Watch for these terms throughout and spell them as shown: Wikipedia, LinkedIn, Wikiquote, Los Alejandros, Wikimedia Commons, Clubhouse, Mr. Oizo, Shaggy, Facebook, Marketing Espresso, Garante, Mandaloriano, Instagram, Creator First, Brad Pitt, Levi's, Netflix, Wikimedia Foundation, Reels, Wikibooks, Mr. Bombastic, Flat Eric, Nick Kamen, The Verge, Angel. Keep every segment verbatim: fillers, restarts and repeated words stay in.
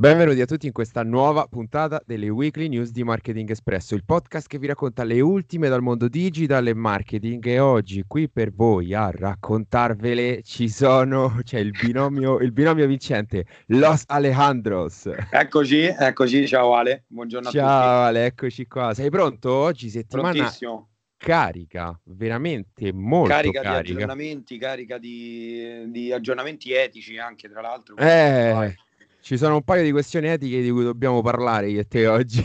Benvenuti a tutti in questa nuova puntata delle Weekly News di Marketing Espresso, il podcast che vi racconta le ultime dal mondo digital e marketing. E oggi qui per voi a raccontarvele ci sono, c'è cioè il binomio, il binomio vincente, Los Alejandros. Eccoci, eccoci, ciao Ale, buongiorno ciao a tutti. Ciao Ale, eccoci qua. Sei pronto? Oggi settimana... Prontissimo. Carica, veramente molto carica, carica di aggiornamenti, carica di, di aggiornamenti etici anche, tra l'altro. Eh, ci sono un paio di questioni etiche di cui dobbiamo parlare io e te oggi.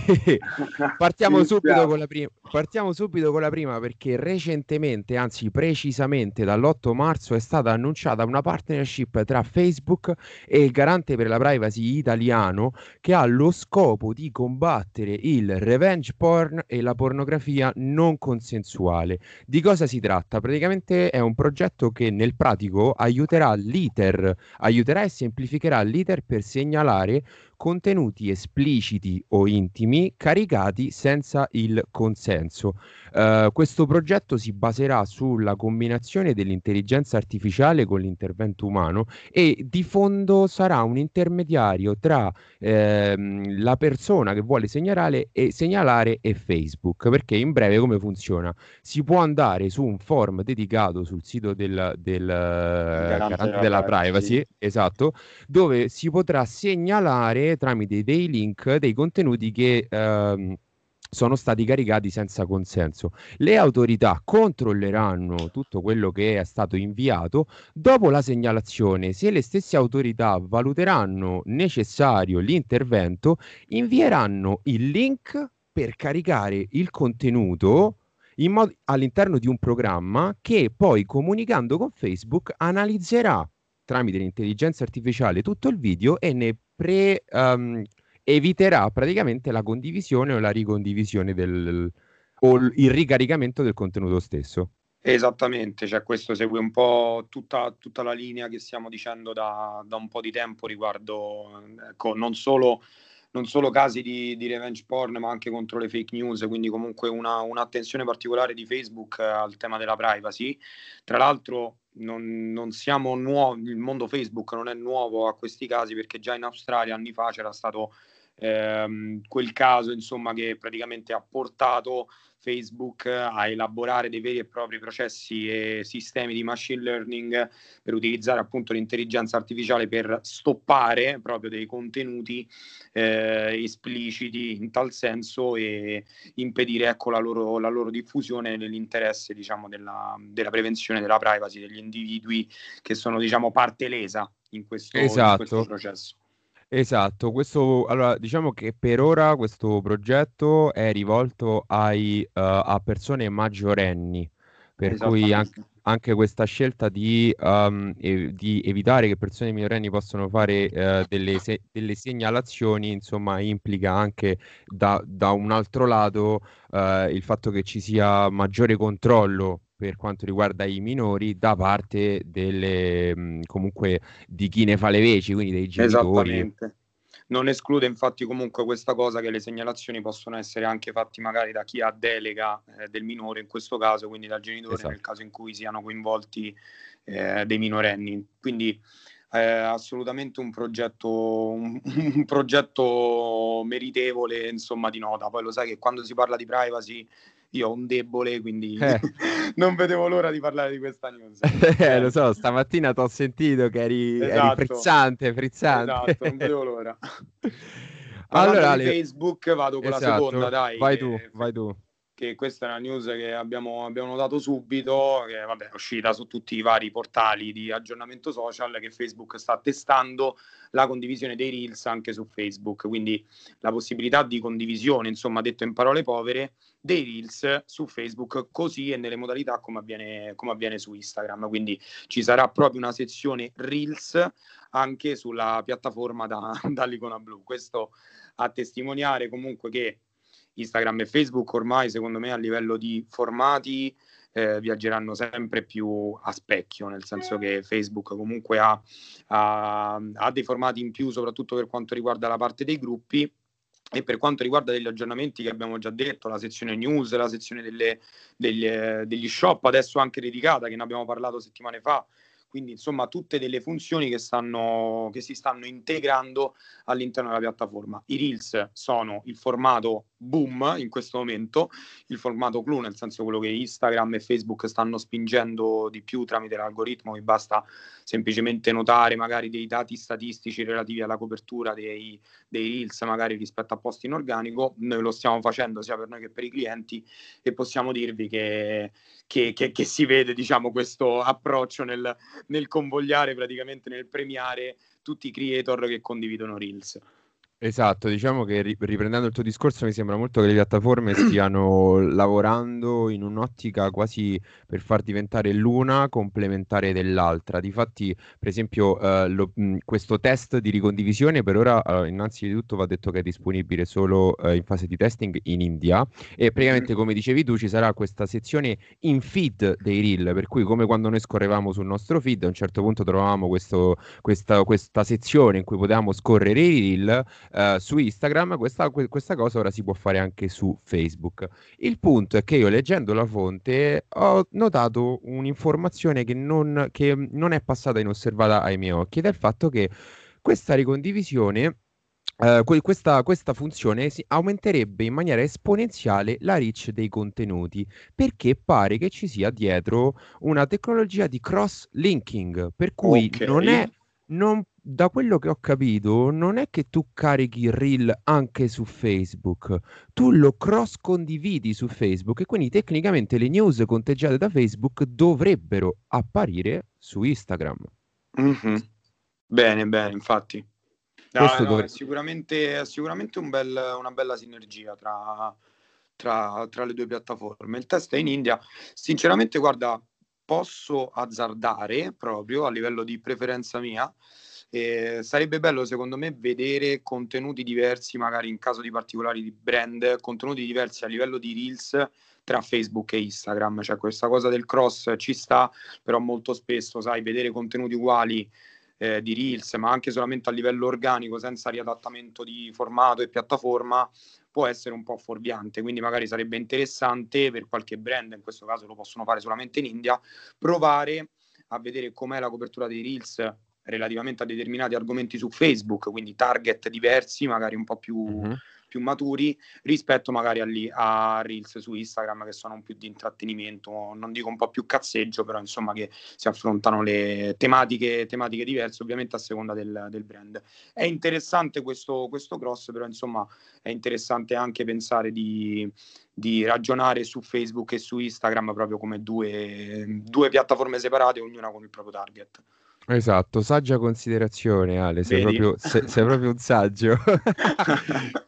partiamo, subito con la prima, partiamo subito con la prima perché recentemente, anzi precisamente dall'otto marzo, è stata annunciata una partnership tra Facebook e il Garante per la privacy italiano che ha lo scopo di combattere il revenge porn e la pornografia non consensuale. Di cosa si tratta? Praticamente è un progetto che nel pratico aiuterà l'iter, aiuterà e semplificherà l'iter per segnare segnalare contenuti espliciti o intimi caricati senza il consenso. Uh, questo progetto si baserà sulla combinazione dell'intelligenza artificiale con l'intervento umano e di fondo sarà un intermediario tra ehm, la persona che vuole segnalare e, segnalare e Facebook, perché in breve come funziona? Si può andare su un forum dedicato sul sito del, del Garante della, della privacy, privacy, esatto, dove si potrà segnalare tramite dei link dei contenuti che ehm, sono stati caricati senza consenso. Le autorità controlleranno tutto quello che è stato inviato dopo la segnalazione. Se le stesse autorità valuteranno necessario l'intervento, invieranno il link per caricare il contenuto in mod- all'interno di un programma che poi, comunicando con Facebook, analizzerà tramite l'intelligenza artificiale tutto il video e ne Pre, um, eviterà praticamente la condivisione o la ricondivisione del, o il ricaricamento del contenuto stesso. Esattamente, cioè questo segue un po' tutta, tutta la linea che stiamo dicendo da, da un po' di tempo riguardo, ecco, non solo, non solo casi di, di revenge porn ma anche contro le fake news, quindi comunque una, un'attenzione particolare di Facebook al tema della privacy. Tra l'altro Non, non siamo nuovi, il mondo Facebook non è nuovo a questi casi, perché già in Australia anni fa c'era stato ehm, quel caso, insomma, che praticamente ha portato Facebook a elaborare dei veri e propri processi e sistemi di machine learning per utilizzare appunto l'intelligenza artificiale per stoppare proprio dei contenuti eh, espliciti in tal senso e impedire, ecco, la loro, la loro diffusione nell'interesse, diciamo, della, della prevenzione della privacy degli individui che sono, diciamo, parte lesa in questo, esatto. in questo processo. Esatto, questo, allora, diciamo che per ora questo progetto è rivolto ai, uh, a persone maggiorenni, per cui anche, anche questa scelta di, um, ev- di evitare che persone minorenni possano fare uh, delle, se- delle segnalazioni, insomma, implica anche da, da un altro lato uh, il fatto che ci sia maggiore controllo per quanto riguarda i minori da parte delle, comunque, di chi ne fa le veci, quindi dei genitori. Esattamente. Non esclude infatti comunque questa cosa che le segnalazioni possono essere anche fatte magari da chi ha delega eh, del minore in questo caso, quindi dal genitore, esatto, nel caso in cui siano coinvolti eh, dei minorenni. Quindi eh, assolutamente un progetto, un, un progetto meritevole, insomma, di nota. Poi lo sai che quando si parla di privacy io ho un debole, quindi eh. non vedevo l'ora di parlare di questa news. Eh, lo so, stamattina ti ho sentito che eri, esatto. eri frizzante, frizzante. Esatto, non vedevo l'ora. Allora, Ale, Facebook vado con esatto. la seconda, dai. Vai tu, che, vai tu. Che questa è una news che abbiamo, abbiamo notato subito, che vabbè, è uscita su tutti i vari portali di aggiornamento social, che Facebook sta testando la condivisione dei Reels anche su Facebook, quindi la possibilità di condivisione, insomma, detto in parole povere, dei Reels su Facebook, così e nelle modalità come avviene, come avviene su Instagram. Quindi ci sarà proprio una sezione Reels anche sulla piattaforma da, dall'icona blu. Questo a testimoniare comunque che Instagram e Facebook ormai, secondo me, a livello di formati eh, viaggeranno sempre più a specchio, nel senso che Facebook comunque ha, ha, ha dei formati in più, soprattutto per quanto riguarda la parte dei gruppi. E per quanto riguarda degli aggiornamenti che abbiamo già detto, la sezione news, la sezione delle, delle, degli shop, adesso anche dedicata, che ne abbiamo parlato settimane fa, quindi insomma tutte delle funzioni che, stanno, che si stanno integrando all'interno della piattaforma. I Reels sono il formato boom in questo momento, il formato clou, nel senso quello che Instagram e Facebook stanno spingendo di più tramite l'algoritmo, che basta semplicemente notare magari dei dati statistici relativi alla copertura dei, dei Reels magari rispetto a post in organico. Noi lo stiamo facendo sia per noi che per i clienti e possiamo dirvi che, che, che, che si vede, diciamo, questo approccio nel, nel convogliare, praticamente nel premiare tutti i creator che condividono Reels. Esatto, diciamo che riprendendo il tuo discorso mi sembra molto che le piattaforme stiano lavorando in un'ottica quasi per far diventare l'una complementare dell'altra. Difatti, per esempio, eh, lo, mh, questo test di ricondivisione per ora eh, innanzitutto va detto che è disponibile solo eh, in fase di testing in India, e praticamente, come dicevi tu, ci sarà questa sezione in feed dei reel, per cui come quando noi scorrevamo sul nostro feed a un certo punto trovavamo questo, questa, questa sezione in cui potevamo scorrere i reel. Uh, su Instagram questa, questa cosa ora si può fare anche su Facebook. Il punto è che io, leggendo la fonte, ho notato un'informazione che non, che non è passata inosservata ai miei occhi, ed è il fatto che questa ricondivisione, Uh, que- questa, questa funzione si aumenterebbe in maniera esponenziale la reach dei contenuti, perché pare che ci sia dietro una tecnologia di cross-linking, per cui okay. non è... Non Da quello che ho capito, non è che tu carichi il reel anche su Facebook, tu lo cross condividi su Facebook, e quindi tecnicamente le news conteggiate da Facebook dovrebbero apparire su Instagram. Mm-hmm. Bene, bene, infatti. No, no, dovrebbe... è sicuramente, è sicuramente un bel, una bella sinergia tra, tra, tra le due piattaforme. Il test è in India. Sinceramente, guarda, posso azzardare proprio a livello di preferenza mia. Eh, sarebbe bello secondo me vedere contenuti diversi, magari in caso di particolari di brand, contenuti diversi a livello di Reels tra Facebook e Instagram. Cioè, questa cosa del cross ci sta, però molto spesso, sai, vedere contenuti uguali eh, di Reels, ma anche solamente a livello organico, senza riadattamento di formato e piattaforma, può essere un po' fuorviante. Quindi magari sarebbe interessante per qualche brand, in questo caso lo possono fare solamente in India, provare a vedere com'è la copertura dei Reels relativamente a determinati argomenti su Facebook, quindi target diversi, magari un po' più, mm-hmm. più maturi rispetto magari a, lì, a Reels su Instagram, che sono un più di intrattenimento, non dico un po' più cazzeggio, però insomma che si affrontano le tematiche, tematiche diverse, ovviamente a seconda del, del brand. È interessante questo, questo cross, però insomma è interessante anche pensare di, di ragionare su Facebook e su Instagram proprio come due, due piattaforme separate, ognuna con il proprio target. Esatto, saggia considerazione, Ale, sei proprio, sei, sei proprio un saggio.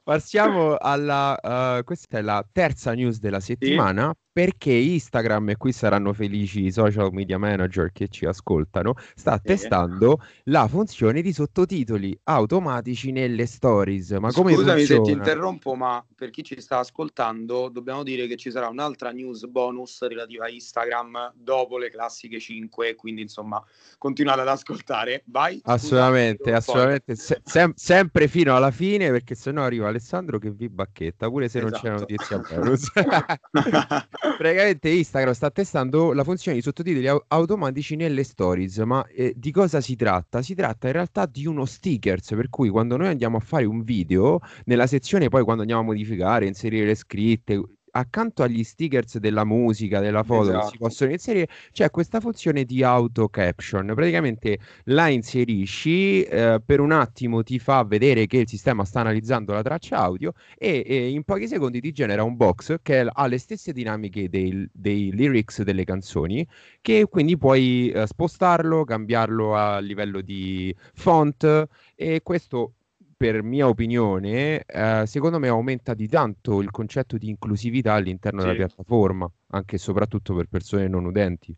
Passiamo alla, uh, questa è la terza news della settimana, sì. Perché Instagram, e qui saranno felici i social media manager che ci ascoltano, sta sì. testando la funzione di sottotitoli automatici nelle stories. Ma come Scusami funziona? se ti interrompo, ma per chi ci sta ascoltando dobbiamo dire che ci sarà un'altra news bonus relativa a Instagram dopo le classiche cinque, quindi insomma continuate ad ascoltare. Vai. Assolutamente, assolutamente, se, sem- sempre fino alla fine, perché sennò arriva Alessandro che vi bacchetta, pure se esatto. non c'è una notizia bonus. Praticamente Instagram sta testando la funzione di sottotitoli automatici nelle stories, ma eh, di cosa si tratta? Si tratta in realtà di uno stickers, per cui quando noi andiamo a fare un video, nella sezione poi quando andiamo a modificare, inserire le scritte, accanto agli stickers della musica, della foto esatto. che si possono inserire, c'è questa funzione di auto caption. Praticamente la inserisci, eh, per un attimo ti fa vedere che il sistema sta analizzando la traccia audio e, e in pochi secondi ti genera un box che ha le stesse dinamiche dei, dei lyrics delle canzoni, che quindi puoi eh, spostarlo, cambiarlo a livello di font, e questo, per mia opinione, eh, secondo me aumenta di tanto il concetto di inclusività all'interno sì. della piattaforma, anche e soprattutto per persone non udenti.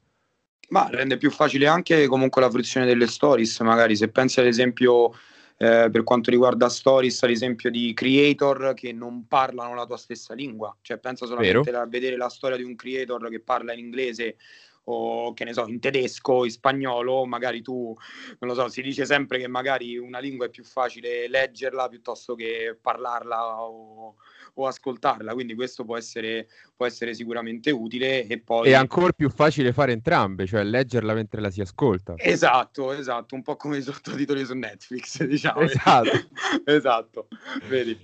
Ma rende più facile anche comunque la fruizione delle stories, magari se pensi ad esempio eh, per quanto riguarda stories, ad esempio di creator che non parlano la tua stessa lingua, cioè pensa solamente a vedere la storia di un creator che parla in inglese o che ne so, in tedesco, in spagnolo, magari tu, non lo so, si dice sempre che magari una lingua è più facile leggerla piuttosto che parlarla o, o ascoltarla, quindi questo può essere, può essere sicuramente utile. E poi è ancora più facile fare entrambe, cioè leggerla mentre la si ascolta. Esatto, esatto, un po' come i sottotitoli su Netflix, diciamo. Esatto, esatto, vedi,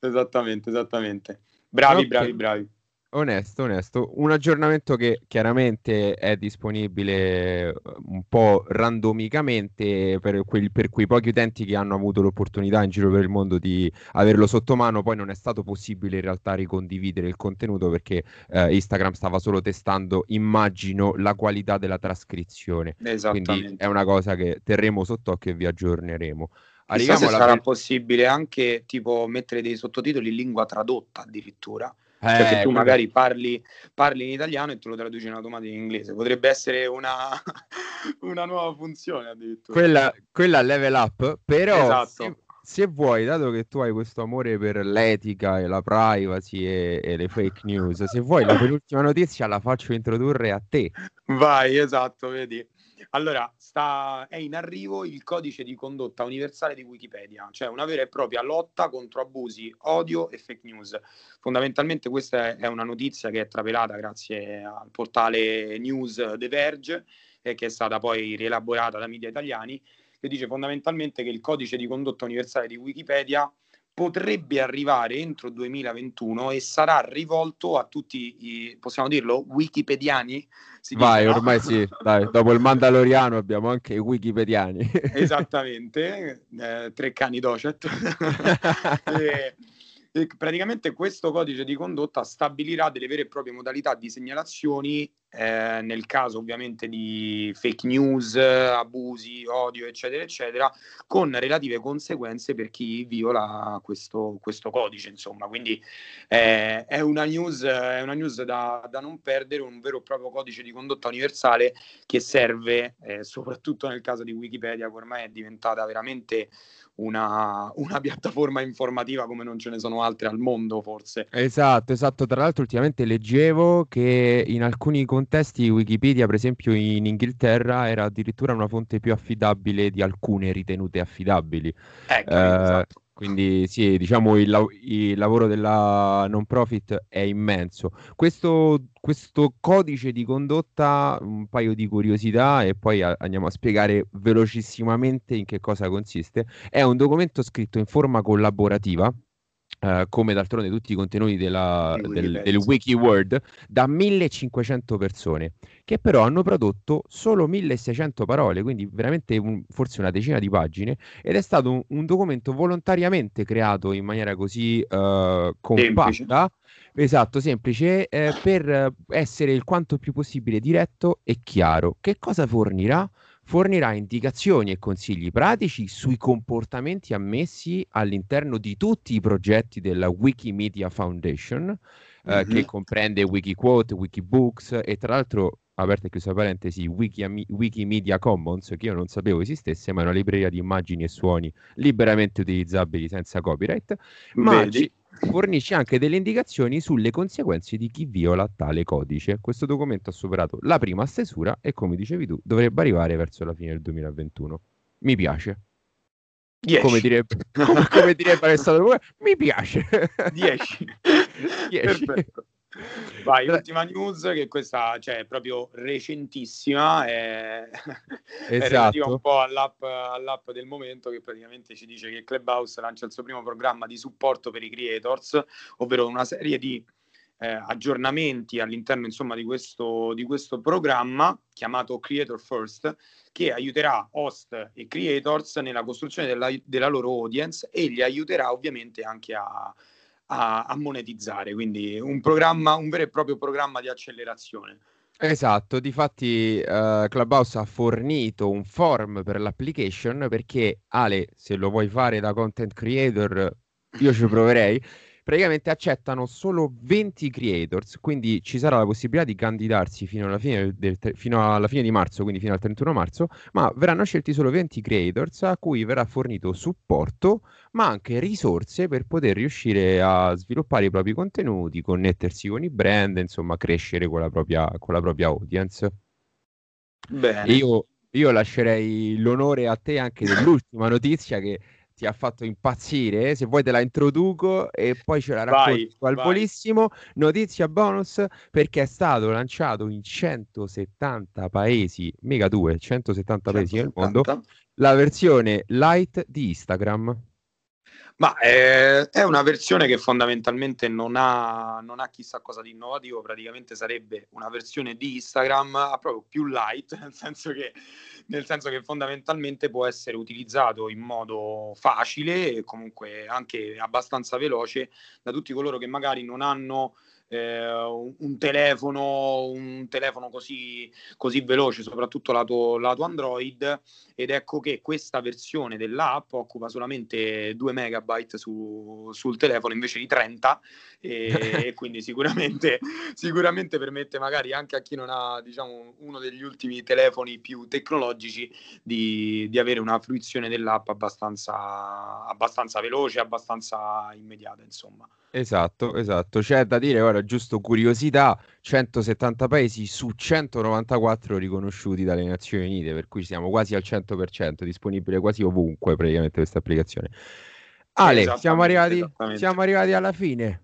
esattamente, esattamente. Bravi, okay. bravi, bravi. Onesto, onesto. Un aggiornamento che chiaramente è disponibile un po' randomicamente per, quel, per quei pochi utenti che hanno avuto l'opportunità in giro per il mondo di averlo sotto mano. Poi non è stato possibile in realtà ricondividere il contenuto perché eh, Instagram stava solo testando, immagino, la qualità della trascrizione. Esattamente. Quindi è una cosa che terremo sott'occhio e vi aggiorneremo. Chissà se sarà per... possibile anche tipo mettere dei sottotitoli in lingua tradotta addirittura. Eh, cioè che tu magari parli, parli in italiano e te lo traduci in automatico in inglese. Potrebbe essere una, una nuova funzione addirittura. Quella, quella level up, però esatto. se, se vuoi, dato che tu hai questo amore per l'etica e la privacy e, e le fake news, se vuoi la penultima notizia la faccio introdurre a te. Vai, esatto, vedi. Allora, sta, è in arrivo il codice di condotta universale di Wikipedia, cioè una vera e propria lotta contro abusi, odio e fake news. Fondamentalmente questa è una notizia che è trapelata grazie al portale news The Verge e che è stata poi rielaborata da media italiani, che dice fondamentalmente che il codice di condotta universale di Wikipedia potrebbe arrivare entro duemilaventuno e sarà rivolto a tutti i, possiamo dirlo, wikipediani? Si Vai, dice, no? ormai sì, dai, dopo il Mandaloriano abbiamo anche i wikipediani. Esattamente, eh, tre cani docet. e, e praticamente questo codice di condotta stabilirà delle vere e proprie modalità di segnalazioni eh, nel caso ovviamente di fake news, abusi, odio eccetera eccetera, con relative conseguenze per chi viola questo, questo codice insomma. Quindi eh, è una news, è una news da, da non perdere, un vero e proprio codice di condotta universale che serve eh, soprattutto nel caso di Wikipedia, che ormai è diventata veramente una, una piattaforma informativa come non ce ne sono altre al mondo forse. Esatto, esatto. Tra l'altro ultimamente leggevo che in alcuni contesti testi Wikipedia, per esempio in Inghilterra, era addirittura una fonte più affidabile di alcune ritenute affidabili. Ecco, eh, esatto. Quindi sì, diciamo il, lav- il lavoro della non profit è immenso. Questo, questo codice di condotta, un paio di curiosità e poi a- andiamo a spiegare velocissimamente in che cosa consiste. È un documento scritto in forma collaborativa, Uh, come d'altronde tutti i contenuti della, del, del WikiWord, da millecinquecento persone, che però hanno prodotto solo milleseicento parole, quindi veramente un, forse una decina di pagine, ed è stato un, un documento volontariamente creato in maniera così uh, compatta, esatto, semplice, eh, per essere il quanto più possibile diretto e chiaro. Che cosa fornirà? Fornirà indicazioni e consigli pratici sui comportamenti ammessi all'interno di tutti i progetti della Wikimedia Foundation, eh, mm-hmm. che comprende Wikiquote, Wikibooks e tra l'altro, aperta e chiusa parentesi, Wiki, Wikimedia Commons, che io non sapevo esistesse, ma è una libreria di immagini e suoni liberamente utilizzabili senza copyright, ma fornisce anche delle indicazioni sulle conseguenze di chi viola tale codice. Questo documento ha superato la prima stesura e, come dicevi tu, dovrebbe arrivare verso la fine del duemilaventuno. Mi piace. dieci. Come direbbe, come, come direbbe Alessandro, mi piace. dieci. dieci. Perfetto. Vai, ultima news, che questa cioè, è proprio recentissima, è, esatto. è relativa un po' all'app, all'app del momento, che praticamente ci dice che Clubhouse lancia il suo primo programma di supporto per i creators, ovvero una serie di eh, aggiornamenti all'interno insomma di questo, di questo programma chiamato Creator First, che aiuterà host e creators nella costruzione della, della loro audience e li aiuterà ovviamente anche a A, a monetizzare, quindi un programma, un vero e proprio programma di accelerazione. Esatto, difatti uh, Clubhouse ha fornito un form per l'application perché Ale, se lo vuoi fare da content creator, io ci proverei. Praticamente accettano solo venti creators, quindi ci sarà la possibilità di candidarsi fino alla fine, del, fino alla fine di marzo, quindi fino al trentuno marzo, ma verranno scelti solo venti creators a cui verrà fornito supporto, ma anche risorse per poter riuscire a sviluppare i propri contenuti, connettersi con i brand, insomma crescere con la propria, con la propria audience. Bene. Io, io lascerei l'onore a te anche dell'ultima notizia che... ti ha fatto impazzire, se vuoi te la introduco e poi ce la racconto vai, al vai. volissimo. Notizia bonus, perché è stato lanciato in centosettanta paesi, mica due, centosettanta paesi nel mondo, la versione light di Instagram. Ma è, è una versione che fondamentalmente non ha, non ha chissà cosa di innovativo, praticamente sarebbe una versione di Instagram proprio più light, nel senso che, nel senso che fondamentalmente può essere utilizzato in modo facile e comunque anche abbastanza veloce da tutti coloro che magari non hanno eh, un telefono, un telefono così, così veloce, soprattutto lato, lato Android. Ed ecco che questa versione dell'app occupa solamente due megabyte su, sul telefono invece di trenta e, e quindi sicuramente, sicuramente permette magari anche a chi non ha, diciamo, uno degli ultimi telefoni più tecnologici di, di avere una fruizione dell'app abbastanza, abbastanza veloce, abbastanza immediata, insomma. Esatto, esatto. C'è da dire, guarda, giusto curiosità, centosettanta paesi su centonovantaquattro riconosciuti dalle Nazioni Unite, per cui siamo quasi al cento per cento, disponibile quasi ovunque praticamente questa applicazione. Ale, siamo arrivati, siamo arrivati alla fine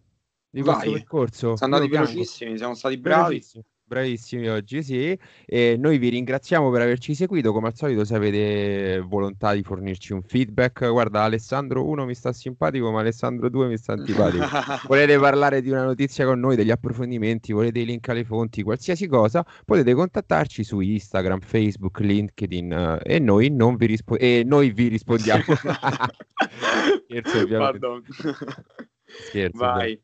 di questo Vai. percorso. Siamo andati velocissimi, siamo stati bravi. Bravissimi. Bravissimi oggi, sì, e noi vi ringraziamo per averci seguito. Come al solito, se avete volontà di fornirci un feedback, guarda, Alessandro uno mi sta simpatico, ma Alessandro due mi sta antipatico, volete parlare di una notizia con noi, degli approfondimenti, volete i link alle fonti, qualsiasi cosa, potete contattarci su Instagram, Facebook, LinkedIn eh, e noi non vi rispo- e noi vi rispondiamo. Scherzo, ovviamente. Scherzo, vai.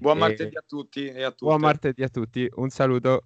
Buon martedì a tutti e a tutte. Buon martedì a tutti, un saluto.